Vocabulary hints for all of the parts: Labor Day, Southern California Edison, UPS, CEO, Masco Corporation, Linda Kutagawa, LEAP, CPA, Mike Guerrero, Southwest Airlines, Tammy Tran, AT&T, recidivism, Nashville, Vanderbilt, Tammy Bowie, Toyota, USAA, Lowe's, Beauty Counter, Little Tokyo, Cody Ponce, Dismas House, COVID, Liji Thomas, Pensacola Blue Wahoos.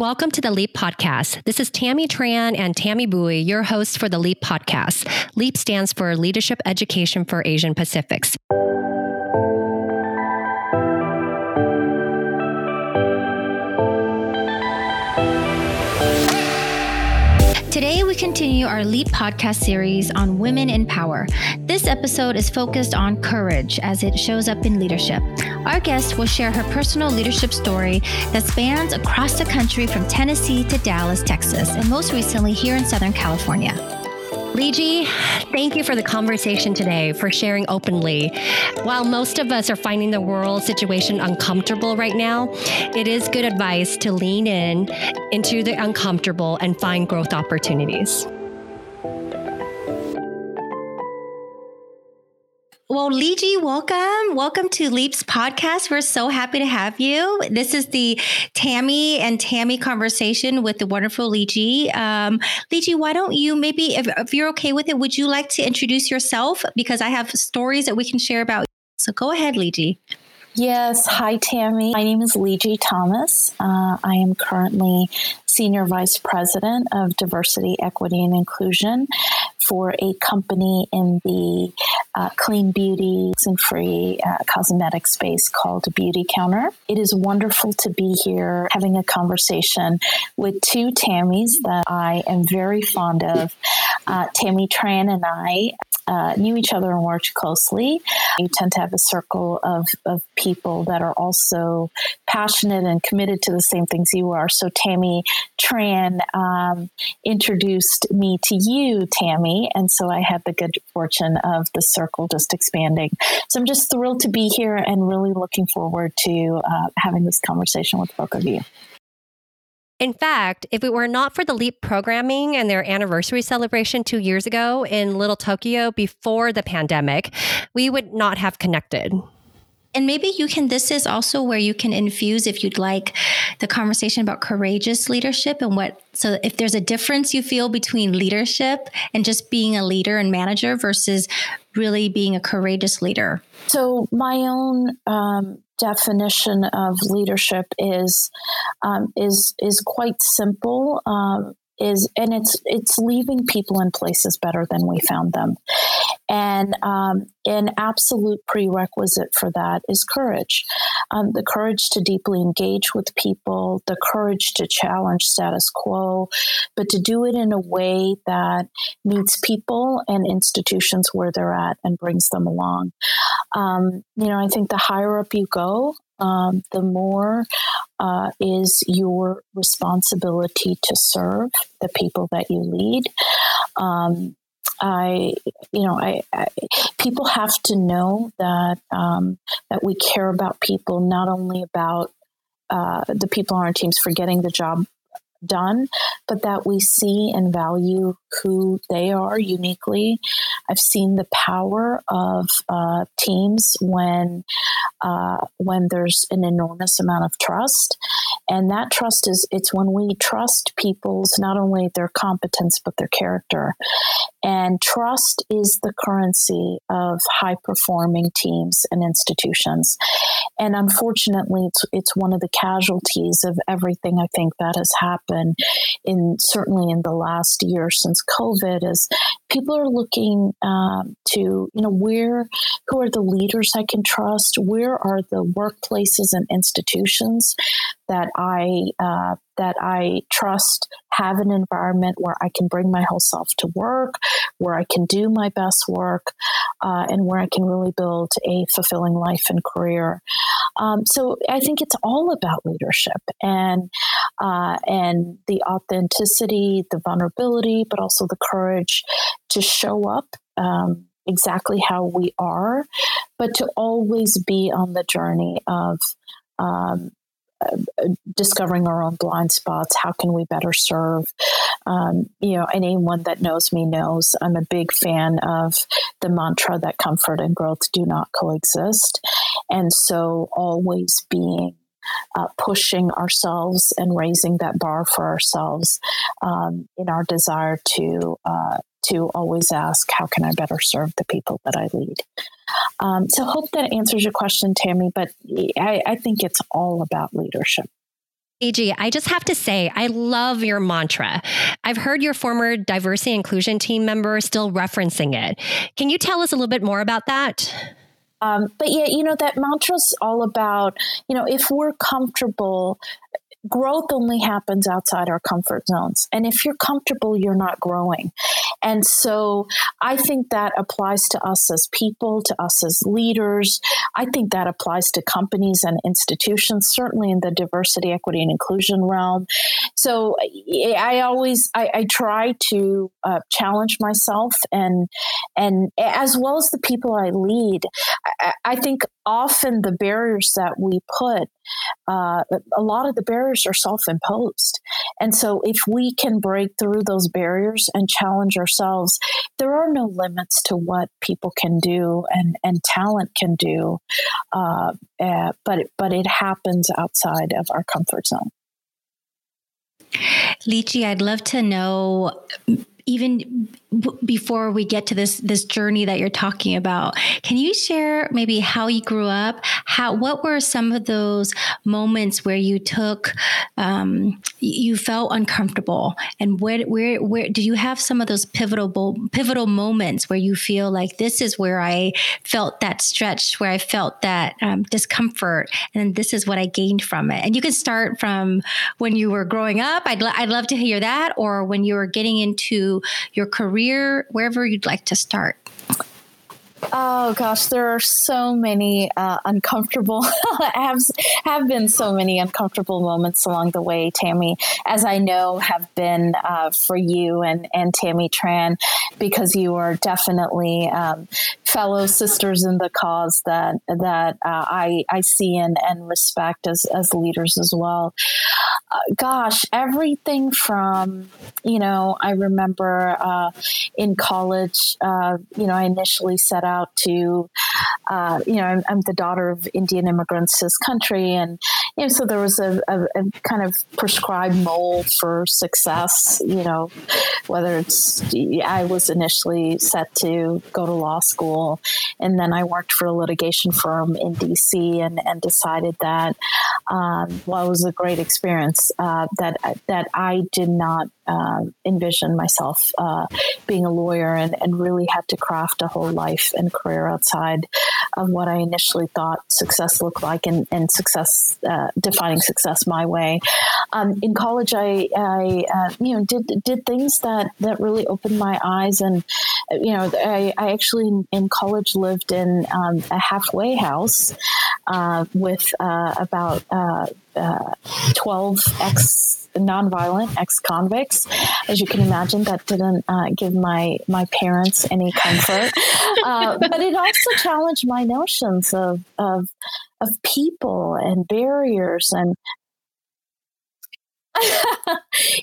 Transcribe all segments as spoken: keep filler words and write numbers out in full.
Welcome to the LEAP podcast. This is Tammy Tran and Tammy Bowie, your hosts for the LEAP podcast. LEAP stands for Leadership Education for Asian Pacifics. Today, we continue our LEAP podcast series on women in power. This episode is focused on courage as it shows up in leadership. Our guest will share her personal leadership story that spans across the country from Tennessee to Dallas, Texas, and most recently here in Southern California. Liji, thank you for the conversation today, for sharing openly. While most of us are finding the world situation uncomfortable right now, it is good advice to lean in into the uncomfortable and find growth opportunities. Well, Liji, welcome. Welcome to LEAP's podcast. We're so happy to have you. This is the Tammy and Tammy conversation with the wonderful Liji. Um, Liji, why don't you maybe, if, if you're okay with it, would you like to introduce yourself? Because I have stories that we can share about. So go ahead, Liji. Yes. Hi, Tammy. My name is Liji Thomas. Uh, I am currently Senior Vice President of Diversity, Equity, and Inclusion for a company in the uh, clean beauty and free uh, cosmetic space called Beauty Counter. It is wonderful to be here having a conversation with two Tammys that I am very fond of. Uh, Tammy Tran and I Uh, knew each other and worked closely. You tend to have a circle of, of people that are also passionate and committed to the same things you are. So Tammy Tran um, introduced me to you, Tammy. And so I had the good fortune of the circle just expanding. So I'm just thrilled to be here and really looking forward to uh, having this conversation with both of you. In fact, if it were not for the LEAP programming and their anniversary celebration two years ago in Little Tokyo before the pandemic, we would not have connected. And maybe you can, this is also where you can infuse, if you'd like, the conversation about courageous leadership and what, so if there's a difference you feel between leadership and just being a leader and manager versus really being a courageous leader. So my own um, definition of leadership is um, is is quite simple. Um, is and it's it's leaving people in places better than we found them, and um, an absolute prerequisite for that is courage, um, the courage to deeply engage with people, the courage to challenge status quo, but to do it in a way that meets people and institutions where they're at and brings them along. Um, you know, I think the higher up you go, um, the more uh, is your responsibility to serve the people that you lead. Um, I, you know, I, I people have to know that um, that we care about people, not only about uh, the people on our teams for getting the job done, but that we see and value who they are uniquely. I've seen the power of uh, teams when uh, when there's an enormous amount of trust, and that trust is it's when we trust people's not only their competence but their character, and trust is the currency of high performing teams and institutions. And unfortunately, it's it's one of the casualties of everything I think that has happened. And in certainly in the last year since COVID, is people are looking um, to, you know, where, who are the leaders I can trust? Where are the workplaces and institutions that I uh, that I trust have an environment where I can bring my whole self to work, where I can do my best work, uh, and where I can really build a fulfilling life and career. Um, so I think it's all about leadership and uh, and the authenticity, the vulnerability, but also the courage to show up um, exactly how we are, but to always be on the journey of um, uh, discovering our own blind spots. How can we better serve? Um, you know, anyone that knows me knows I'm a big fan of the mantra that comfort and growth do not coexist. And so always being Uh, pushing ourselves and raising that bar for ourselves um, in our desire to uh, to always ask, how can I better serve the people that I lead? Um, so hope that answers your question, Tammy, but I, I think it's all about leadership. Liji, I just have to say, I love your mantra. I've heard your former diversity inclusion team member still referencing it. Can you tell us a little bit more about that? Um, but yeah, you know, that mantra's all about, you know, if we're comfortable, growth only happens outside our comfort zones. And if you're comfortable, you're not growing. And so I think that applies to us as people, to us as leaders. I think that applies to companies and institutions, certainly in the diversity, equity, and inclusion realm. So I always, I, I try to uh, challenge myself and, and as well as the people I lead. I, I think often the barriers that we put, uh, a lot of the barriers are self-imposed. And so if we can break through those barriers and challenge ourselves, there are no limits to what people can do and, and talent can do. Uh, uh, but, but it happens outside of our comfort zone. Liji, I'd love to know, even b- before we get to this this journey that you're talking about, can you share maybe how you grew up? How what were some of those moments where you took, um, you felt uncomfortable, and where where where do you have some of those pivotal pivotal moments where you feel like this is where I felt that stretch, where I felt that um, discomfort, and this is what I gained from it? And you can start from when you were growing up. I'd lo- I'd love to hear that, or when you were getting into your career, wherever you'd like to start. Oh gosh, there are so many uh, uncomfortable, have, have been so many uncomfortable moments along the way, Tammy, as I know have been uh, for you and, and Tammy Tran, because you are definitely um, fellow sisters in the cause that that uh, I, I see and, and respect as, as leaders as well. Uh, gosh, everything from, you know, I remember uh, in college, uh, you know, I initially set out Out to, uh, you know, I'm, I'm the daughter of Indian immigrants to this country, and you know, so there was a, a, a kind of prescribed mold for success. You know, whether it's I was initially set to go to law school, and then I worked for a litigation firm in D C and, and decided that um, while it was a great experience, uh, that that I did not uh, envision myself uh, being a lawyer, and, and really had to craft a whole life and career outside of what I initially thought success looked like, and, and success, uh, defining success my way. Um, in college, I, I uh, you know, did did things that, that really opened my eyes. And, you know, I, I actually in, in college lived in um, a halfway house uh, with uh, about uh, uh, twelve ex nonviolent ex-convicts. As you can imagine, that didn't uh, give my my parents any comfort. Uh, but it also challenged my notions of of of people and barriers and.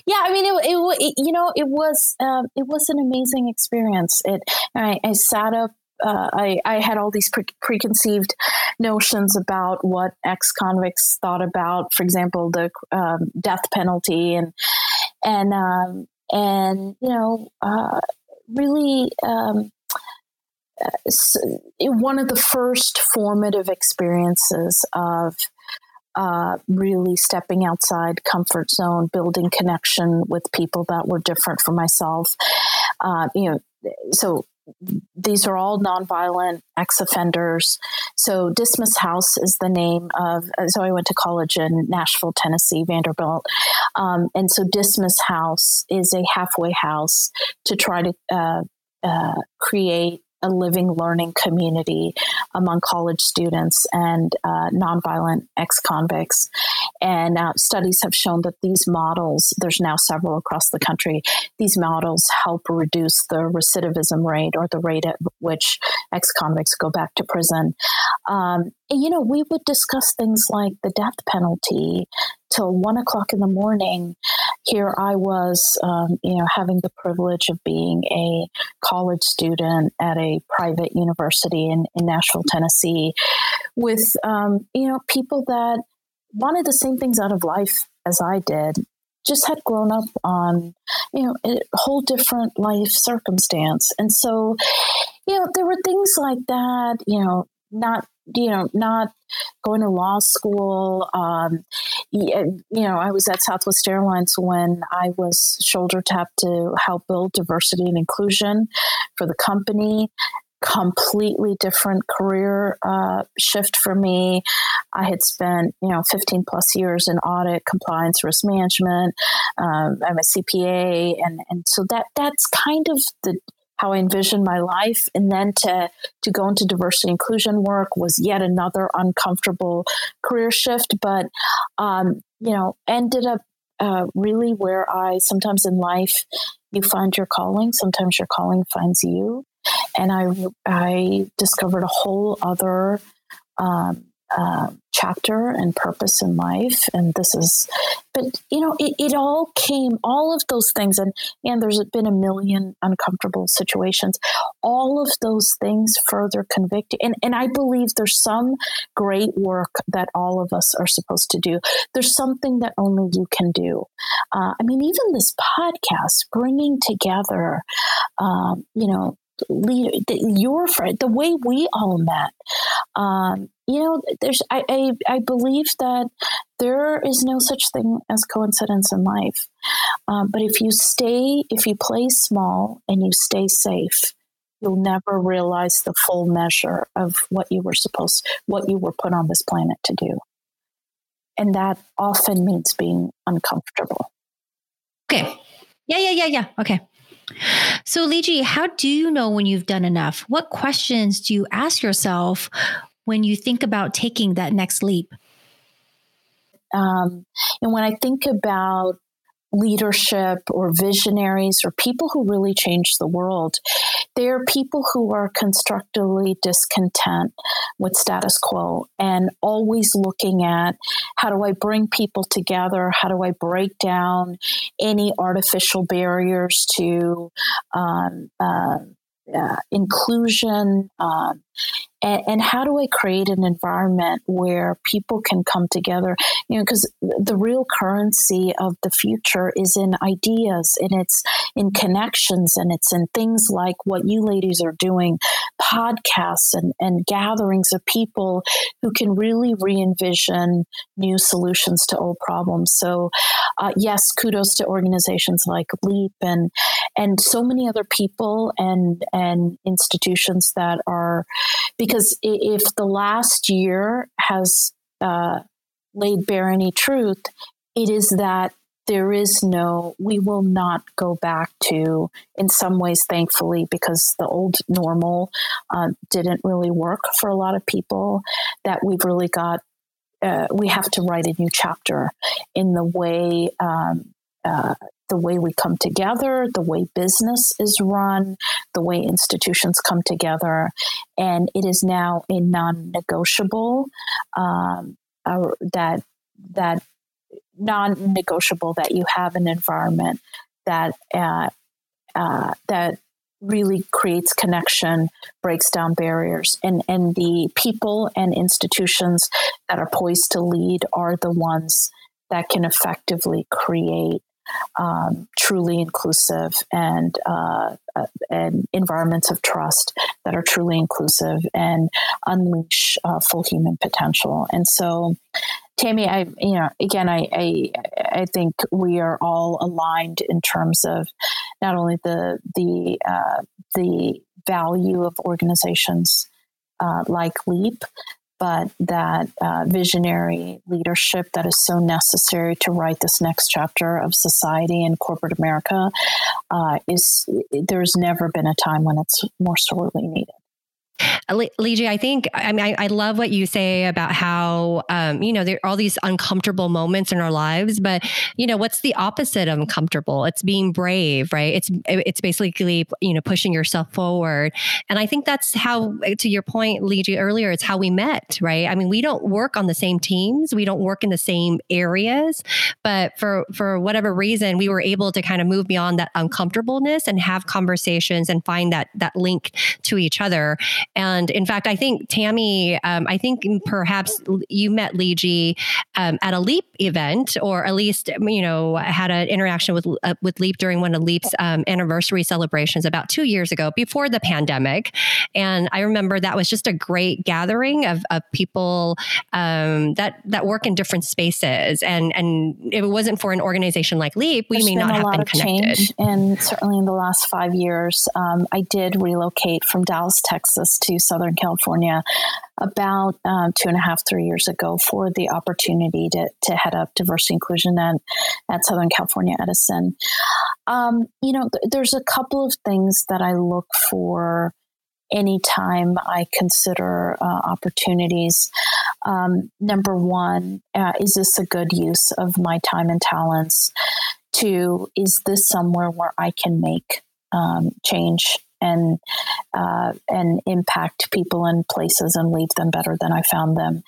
Yeah, I mean, it, it, it you know it was um, it was an amazing experience. It I, I sat up. Uh, I, I had all these pre- preconceived notions about what ex-convicts thought about, for example, the um, death penalty, and and um, and you know, uh, really. Um, one of the first formative experiences of uh, really stepping outside comfort zone, building connection with people that were different from myself. Uh, you know, so. These are all nonviolent ex-offenders. So Dismas House is the name of, so I went to college in Nashville, Tennessee, Vanderbilt. Um, and so Dismas House is a halfway house to try to uh, uh, create a living learning community among college students and uh, nonviolent ex-convicts. And uh, studies have shown that these models, there's now several across the country, these models help reduce the recidivism rate, or the rate at which ex-convicts go back to prison. Um, and, you know, we would discuss things like the death penalty till one o'clock in the morning. Here I was, um, you know, having the privilege of being a college student at a private university in, in Nashville, Tennessee, with, um, you know, people that wanted the same things out of life as I did, just had grown up on, you know, a whole different life circumstance. And so, you know, there were things like that, you know, not you know, not going to law school. Um, you know, I was at Southwest Airlines when I was shoulder tapped to help build diversity and inclusion for the company. Completely different career uh, shift for me. I had spent, you know, fifteen plus years in audit, compliance, risk management. Um, I'm a C P A. And, and so that that's kind of the how I envisioned my life. And then to, to go into diversity and inclusion work was yet another uncomfortable career shift, but, um, you know, ended up uh, really where I, sometimes in life, you find your calling, sometimes your calling finds you. And I, I discovered a whole other um, uh, chapter and purpose in life. And this is, but you know, it, it all came, all of those things. And, and there's been a million uncomfortable situations. All of those things further convict you. And, and I believe there's some great work that all of us are supposed to do. There's something that only you can do. Uh, I mean, even this podcast, bringing together, um, you know, leader, the, your friend, the way we all met. Um, you know, there's, I, I, I believe that there is no such thing as coincidence in life. Um, but if you stay, if you play small and you stay safe, you'll never realize the full measure of what you were supposed, what you were put on this planet to do. And that often means being uncomfortable. Okay. Yeah, yeah, yeah, yeah. Okay. So, Liji, how do you know when you've done enough? What questions do you ask yourself when you think about taking that next leap? Um, and when I think about leadership or visionaries or people who really change the world, they are people who are constructively discontent with status quo and always looking at how do I bring people together? How do I break down any artificial barriers to um, uh, uh, inclusion? Uh, and, and how do I create an environment where people can come together? You know, because the real currency of the future is in ideas, and it's in connections, and it's in things like what you ladies are doing, podcasts and, and gatherings of people who can really re-envision new solutions to old problems. So uh, yes, kudos to organizations like LEAP and and so many other people and, and institutions that are, because if the last year has uh, laid bare any truth, it is that there is no, we will not go back to, in some ways, thankfully, because the old normal uh, didn't really work for a lot of people, that we've really got, uh, we have to write a new chapter in the way um, uh, the way we come together, the way business is run, the way institutions come together. And it is now a non-negotiable, um, uh, that that non-negotiable that you have an environment that uh, uh, that really creates connection, breaks down barriers, and, and the people and institutions that are poised to lead are the ones that can effectively create Um, truly inclusive and uh, uh, and environments of trust that are truly inclusive and unleash uh, full human potential. And so, Tammy, I you know again, I, I I think we are all aligned in terms of not only the the uh, the value of organizations uh, like LEAP, but that uh, visionary leadership that is so necessary to write this next chapter of society and corporate America uh, is, there's never been a time when it's more sorely needed. Liji, I think, I mean, I, I love what you say about how, um, you know, there are all these uncomfortable moments in our lives, but you know, what's the opposite of uncomfortable? It's being brave, right? It's, it's basically, you know, pushing yourself forward. And I think that's how, to your point, Liji, earlier, it's how we met, right? I mean, we don't work on the same teams. We don't work in the same areas, but for, for whatever reason, we were able to kind of move beyond that uncomfortableness and have conversations and find that, that link to each other. And in fact, I think Tammy, um, I think perhaps you met Liji um, at a LEAP event, or at least, you know, had an interaction with uh, with LEAP during one of LEAP's um, anniversary celebrations about two years ago before the pandemic. And I remember that was just a great gathering of, of people um, that that work in different spaces. And and if it wasn't for an organization like LEAP, we There's may not have been connected. Change, and certainly in the last five years, um, I did relocate from Dallas, Texas to Southern California about uh, two and a half, three years ago for the opportunity to, to head up diversity inclusion at, at Southern California Edison. Um, you know, th- there's a couple of things that I look for anytime I consider uh, opportunities. Um, number one, uh, is this a good use of my time and talents? Two, is this somewhere where I can make um, change and uh, and impact people and places and leave them better than I found them?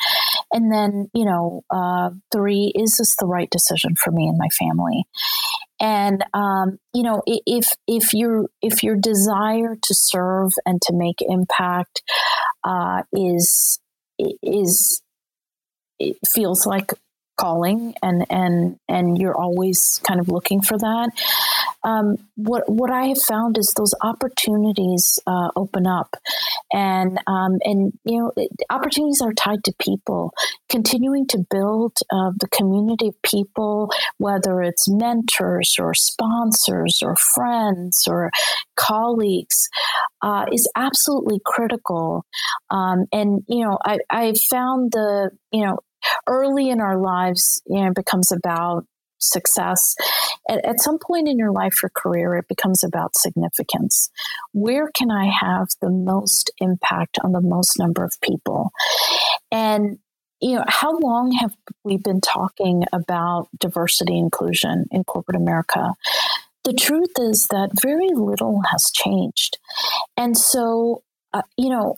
And then, you know, uh, three, is this the right decision for me and my family? And um, you know, if if your if your desire to serve and to make impact uh, is is it feels like calling, and and and you're always kind of looking for that. Um, what what I have found is those opportunities uh, open up, and um, and you know it, opportunities are tied to people. Continuing to build uh, the community of people, whether it's mentors or sponsors or friends or colleagues, uh, is absolutely critical. Um, and you know I I found the you know. Early in our lives, you know, it becomes about success. At, at some point in your life or career, it becomes about significance. Where can I have the most impact on the most number of people? And, you know, how long have we been talking about diversity and inclusion in corporate America? The truth is that very little has changed. And so, uh, you know,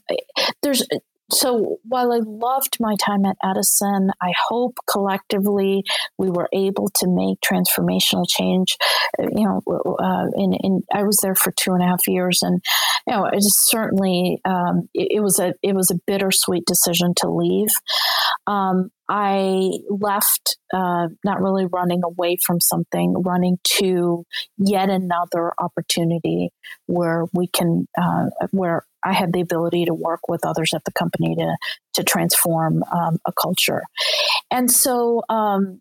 there's... So while I loved my time at Edison, I hope collectively we were able to make transformational change. You know, uh, in, in I was there for two and a half years, and you know, it is certainly um, it, it was a it was a bittersweet decision to leave. Um, I left uh, not really running away from something, running to yet another opportunity where we can uh, where. I had the ability to work with others at the company to to transform um, a culture, and so um,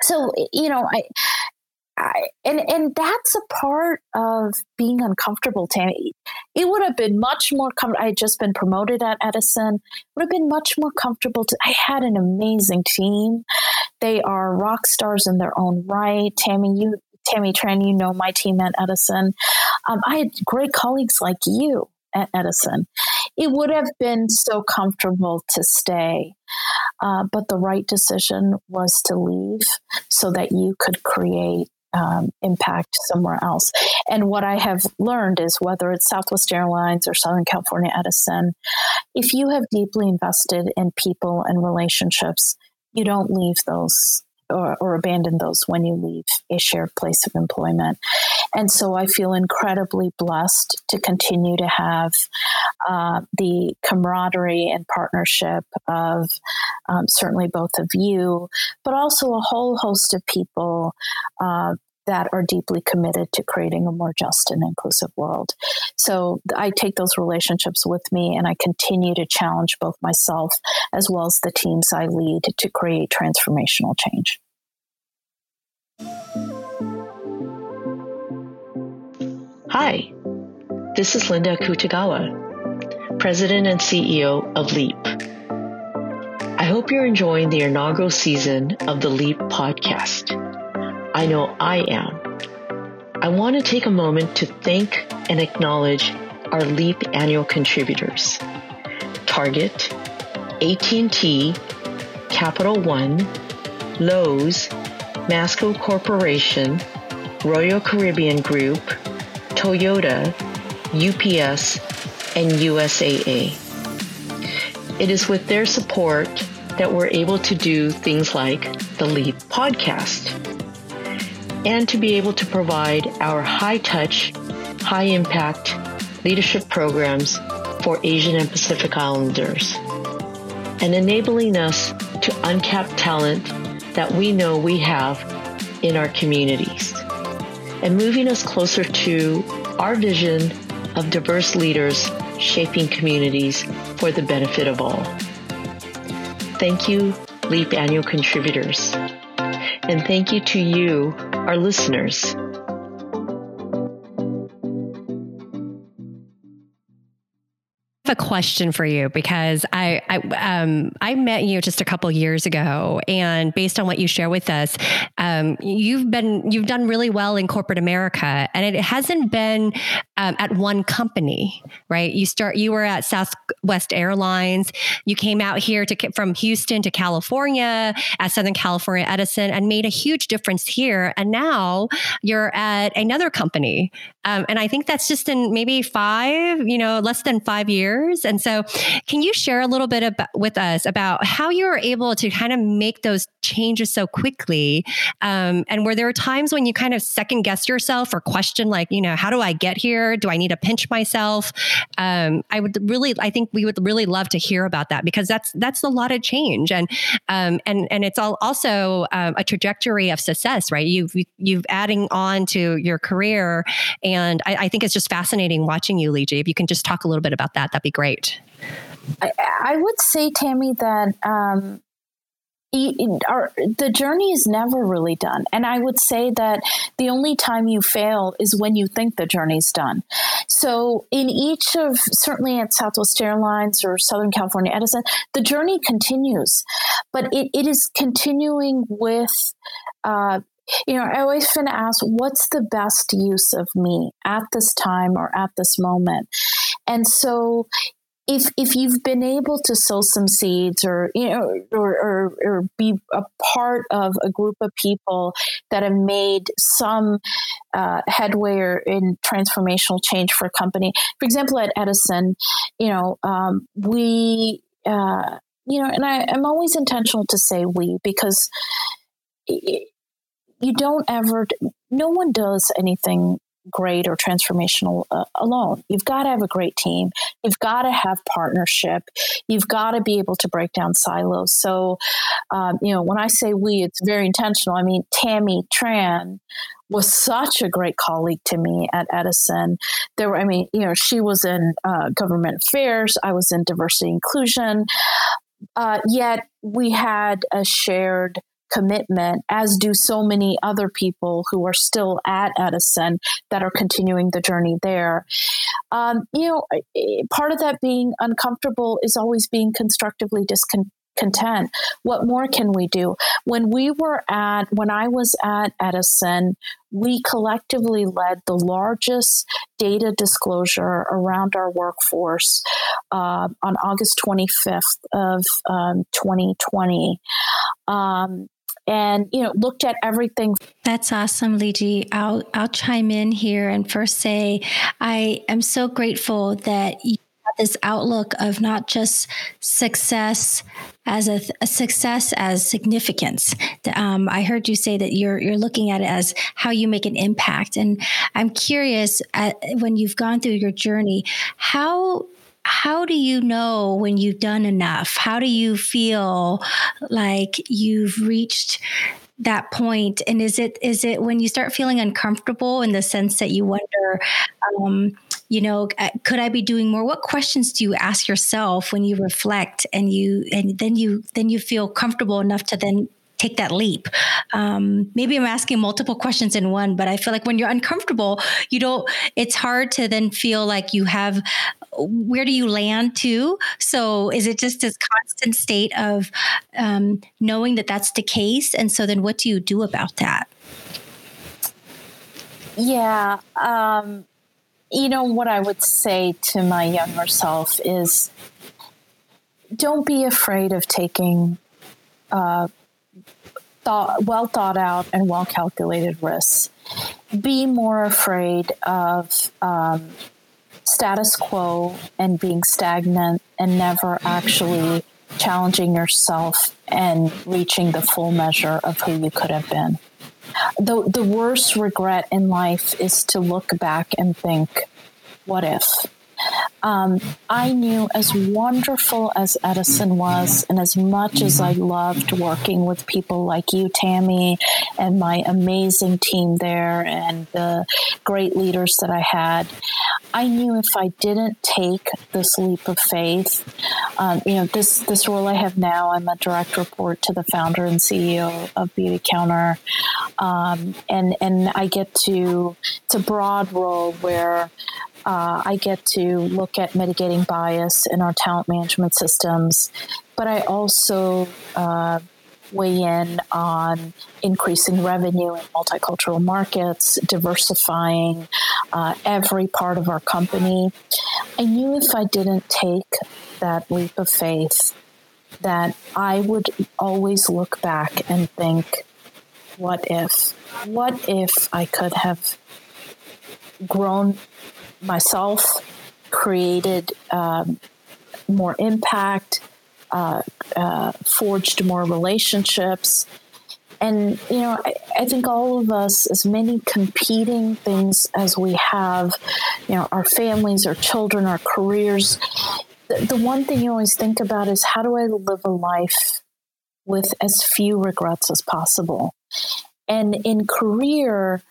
so you know I, I and and that's a part of being uncomfortable, Tammy. It would have been much more comfortable. I had just been promoted at Edison. Would have been much more comfortable. To, I had an amazing team. They are rock stars in their own right. Tammy, you Tammy Tran, you know my team at Edison. Um, I had great colleagues like you at Edison. It would have been so comfortable to stay, uh, but the right decision was to leave so that you could create um, impact somewhere else. And what I have learned is whether it's Southwest Airlines or Southern California Edison, if you have deeply invested in people and relationships, you don't leave those Or, or abandon those when you leave a shared place of employment. And so I feel incredibly blessed to continue to have uh, the camaraderie and partnership of um, certainly both of you, but also a whole host of people uh, that are deeply committed to creating a more just and inclusive world. So I take those relationships with me, and I continue to challenge both myself as well as the teams I lead to create transformational change. Hi, this is Linda Kutagawa, President and C E O of LEAP. I hope you're enjoying the inaugural season of the LEAP podcast. I know I am. I want to take a moment to thank and acknowledge our LEAP annual contributors: Target, A T and T, Capital One, Lowe's, Masco Corporation, Royal Caribbean Group, Toyota, U P S, and U S A A. It is with their support that we're able to do things like the LEAP podcast, and to be able to provide our high-touch, high-impact leadership programs for Asian and Pacific Islanders, and enabling us to uncap talent that we know we have in our communities, and moving us closer to our vision of diverse leaders shaping communities for the benefit of all. Thank you, LEAP annual contributors, and thank you to you, our listeners. A question for you, because I I, um, I met you just a couple years ago, and based on what you share with us, um, you've been you've done really well in corporate America, and it hasn't been um, at one company, right? You start you were at Southwest Airlines, you came out here to from Houston to California at Southern California Edison, and made a huge difference here, and now you're at another company, um, and I think that's just in maybe five, you know, less than five years. And so can you share a little bit about, with us about how you were able to kind of make those changes so quickly? Um, and were there times when you kind of second guessed yourself or questioned, like, you know, how do I get here? Do I need to pinch myself? Um, I would really, I think we would really love to hear about that, because that's, that's a lot of change. And, um, and, and it's all also um, a trajectory of success, right? You've, you've adding on to your career. And I, I think it's just fascinating watching you, Liji. If you can just talk a little bit about that, that'd be great. I, I would say, Tammy, that um, e- our, the journey is never really done. And I would say that the only time you fail is when you think the journey's done. So in each of, certainly at Southwest Airlines or Southern California Edison, the journey continues, but it, it is continuing with, uh, you know, I always been asked, what's the best use of me at this time or at this moment? And so if if you've been able to sow some seeds or, you know, or, or, or be a part of a group of people that have made some uh, headway or in transformational change for a company, for example, at Edison, you know, um, we, uh, you know, and I, I'm always intentional to say we, because it, you don't ever, no one does anything great or transformational uh, alone. You've got to have a great team. You've got to have partnership. You've got to be able to break down silos. So, um, you know, when I say we, it's very intentional. I mean, Tammy Tran was such a great colleague to me at Edison. There were, I mean, you know, she was in uh, government affairs. I was in diversity inclusion. Uh, yet we had a shared commitment, as do so many other people who are still at Edison that are continuing the journey there. Um, you know, part of that being uncomfortable is always being constructively discontent. What more can we do? When we were at, when I was at Edison, we collectively led the largest data disclosure around our workforce uh, on August twenty-fifth of um, twenty twenty. Um, And, you know, looked at everything. That's awesome, Liji. I'll, I'll chime in here and first say I am so grateful that you have this outlook of not just success as a, a success as significance. Um, I heard you say that you're you're looking at it as how you make an impact. And I'm curious, at, when you've gone through your journey, how... How do you know when you've done enough? How do you feel like you've reached that point? And is it is it when you start feeling uncomfortable in the sense that you wonder, um, you know, could I be doing more? What questions do you ask yourself when you reflect and you and then you then you feel comfortable enough to then take that leap? Um, maybe I'm asking multiple questions in one, but I feel like when you're uncomfortable, you don't, it's hard to then feel like you have, where do you land to? So is it just this constant state of um, knowing that that's the case? And so then what do you do about that? Yeah. Um, you know, what I would say to my younger self is don't be afraid of taking uh Thought, well thought out and well calculated risks. Be more afraid of um, status quo and being stagnant and never actually challenging yourself and reaching the full measure of who you could have been. The, the worst regret in life is to look back and think, what if? Um, I knew as wonderful as Edison was, and as much as I loved working with people like you, Tammy, and my amazing team there and the great leaders that I had, I knew if I didn't take this leap of faith, um, you know, this, this role I have now, I'm a direct report to the founder and C E O of Beauty Counter. Um, and, and I get to, it's a broad role where Uh, I get to look at mitigating bias in our talent management systems, but I also uh, weigh in on increasing revenue in multicultural markets, diversifying uh, every part of our company. I knew if I didn't take that leap of faith, that I would always look back and think, what if? What if I could have grown myself, created um, more impact, uh, uh, forged more relationships. And, you know, I, I think all of us, as many competing things as we have, you know, our families, our children, our careers, the, the one thing you always think about is, how do I live a life with as few regrets as possible? And in career,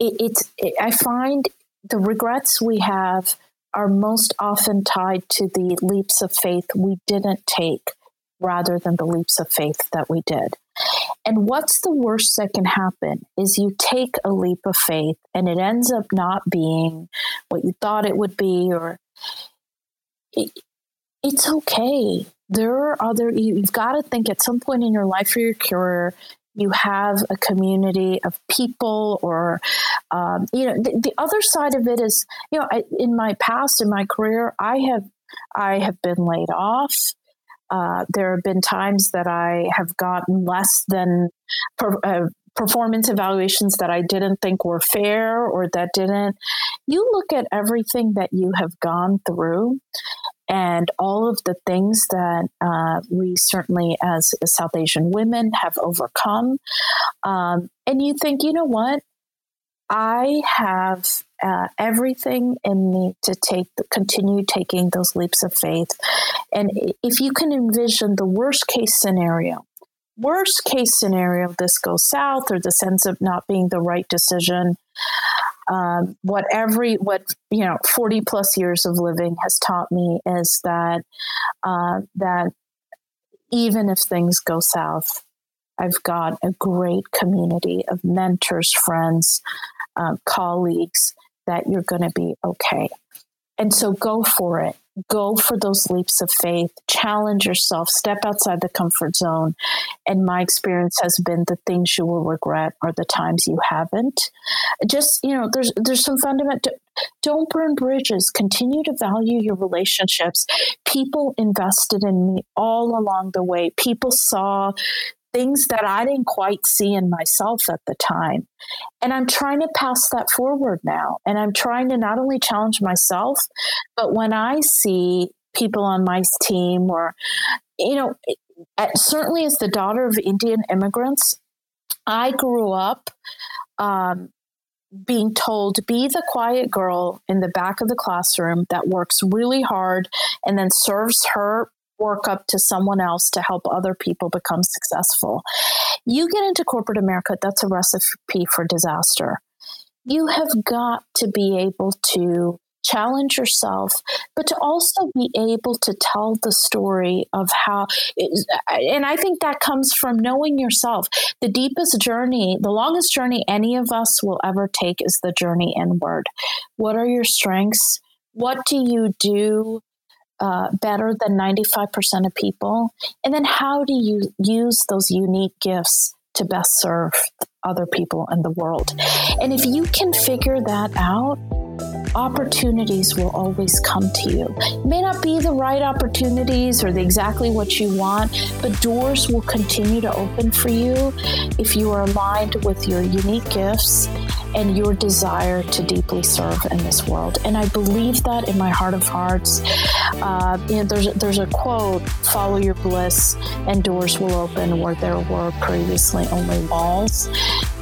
it, it's, it, I find the regrets we have are most often tied to the leaps of faith we didn't take rather than the leaps of faith that we did. And what's the worst that can happen is you take a leap of faith and it ends up not being what you thought it would be, or it, it's okay. There are other, you've got to think at some point in your life or your career, you have a community of people, or, um, you know, the, the other side of it is, you know, I, in my past, in my career, I have, I have been laid off. Uh, there have been times that I have gotten less than per, uh, performance evaluations that I didn't think were fair, or that didn't. You look at everything that you have gone through and all of the things that uh, we certainly as South Asian women have overcome. Um, and you think, you know what? I have uh, everything in me to take, continue taking those leaps of faith. And if you can envision the worst case scenario, worst case scenario, this goes south or this ends up not being the right decision. Um, what every, what, you know, forty plus years of living has taught me is that, uh, that even if things go south, I've got a great community of mentors, friends, um, colleagues, that you're going to be okay. And so go for it. Go for those leaps of faith, challenge yourself, step outside the comfort zone. And my experience has been the things you will regret are the times you haven't. Just, you know, there's, there's some fundamental, don't burn bridges, continue to value your relationships. People invested in me all along the way. People saw things that I didn't quite see in myself at the time. And I'm trying to pass that forward now. And I'm trying to not only challenge myself, but when I see people on my team, or, you know, certainly as the daughter of Indian immigrants, I grew up um, being told, be the quiet girl in the back of the classroom that works really hard and then serves her work up to someone else to help other people become successful. You get into corporate America, that's a recipe for disaster. You have got to be able to challenge yourself, but to also be able to tell the story of how, it, and I think that comes from knowing yourself. The deepest journey, the longest journey any of us will ever take is the journey inward. What are your strengths? What do you do Uh, better than ninety-five percent of people? And then how do you use those unique gifts to best serve other people in the world? And if you can figure that out, opportunities will always come to you. It may not be the right opportunities or the exactly what you want, but doors will continue to open for you if you are aligned with your unique gifts and your desire to deeply serve in this world. And I believe that in my heart of hearts. Uh, you know, there's, there's a quote, follow your bliss and doors will open where there were previously only walls.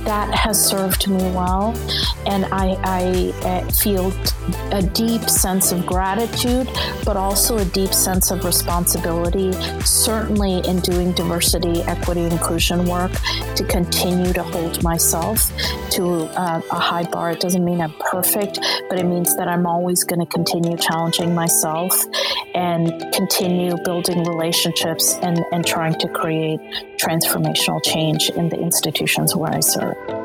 that has served me well. And I, I feel a deep sense of gratitude, but also a deep sense of responsibility, certainly in doing diversity, equity, inclusion work, to continue to hold myself to uh, a high bar. It doesn't mean I'm perfect, but it means that I'm always going to continue challenging myself and continue building relationships and, and trying to create transformational change in the institutions where I serve.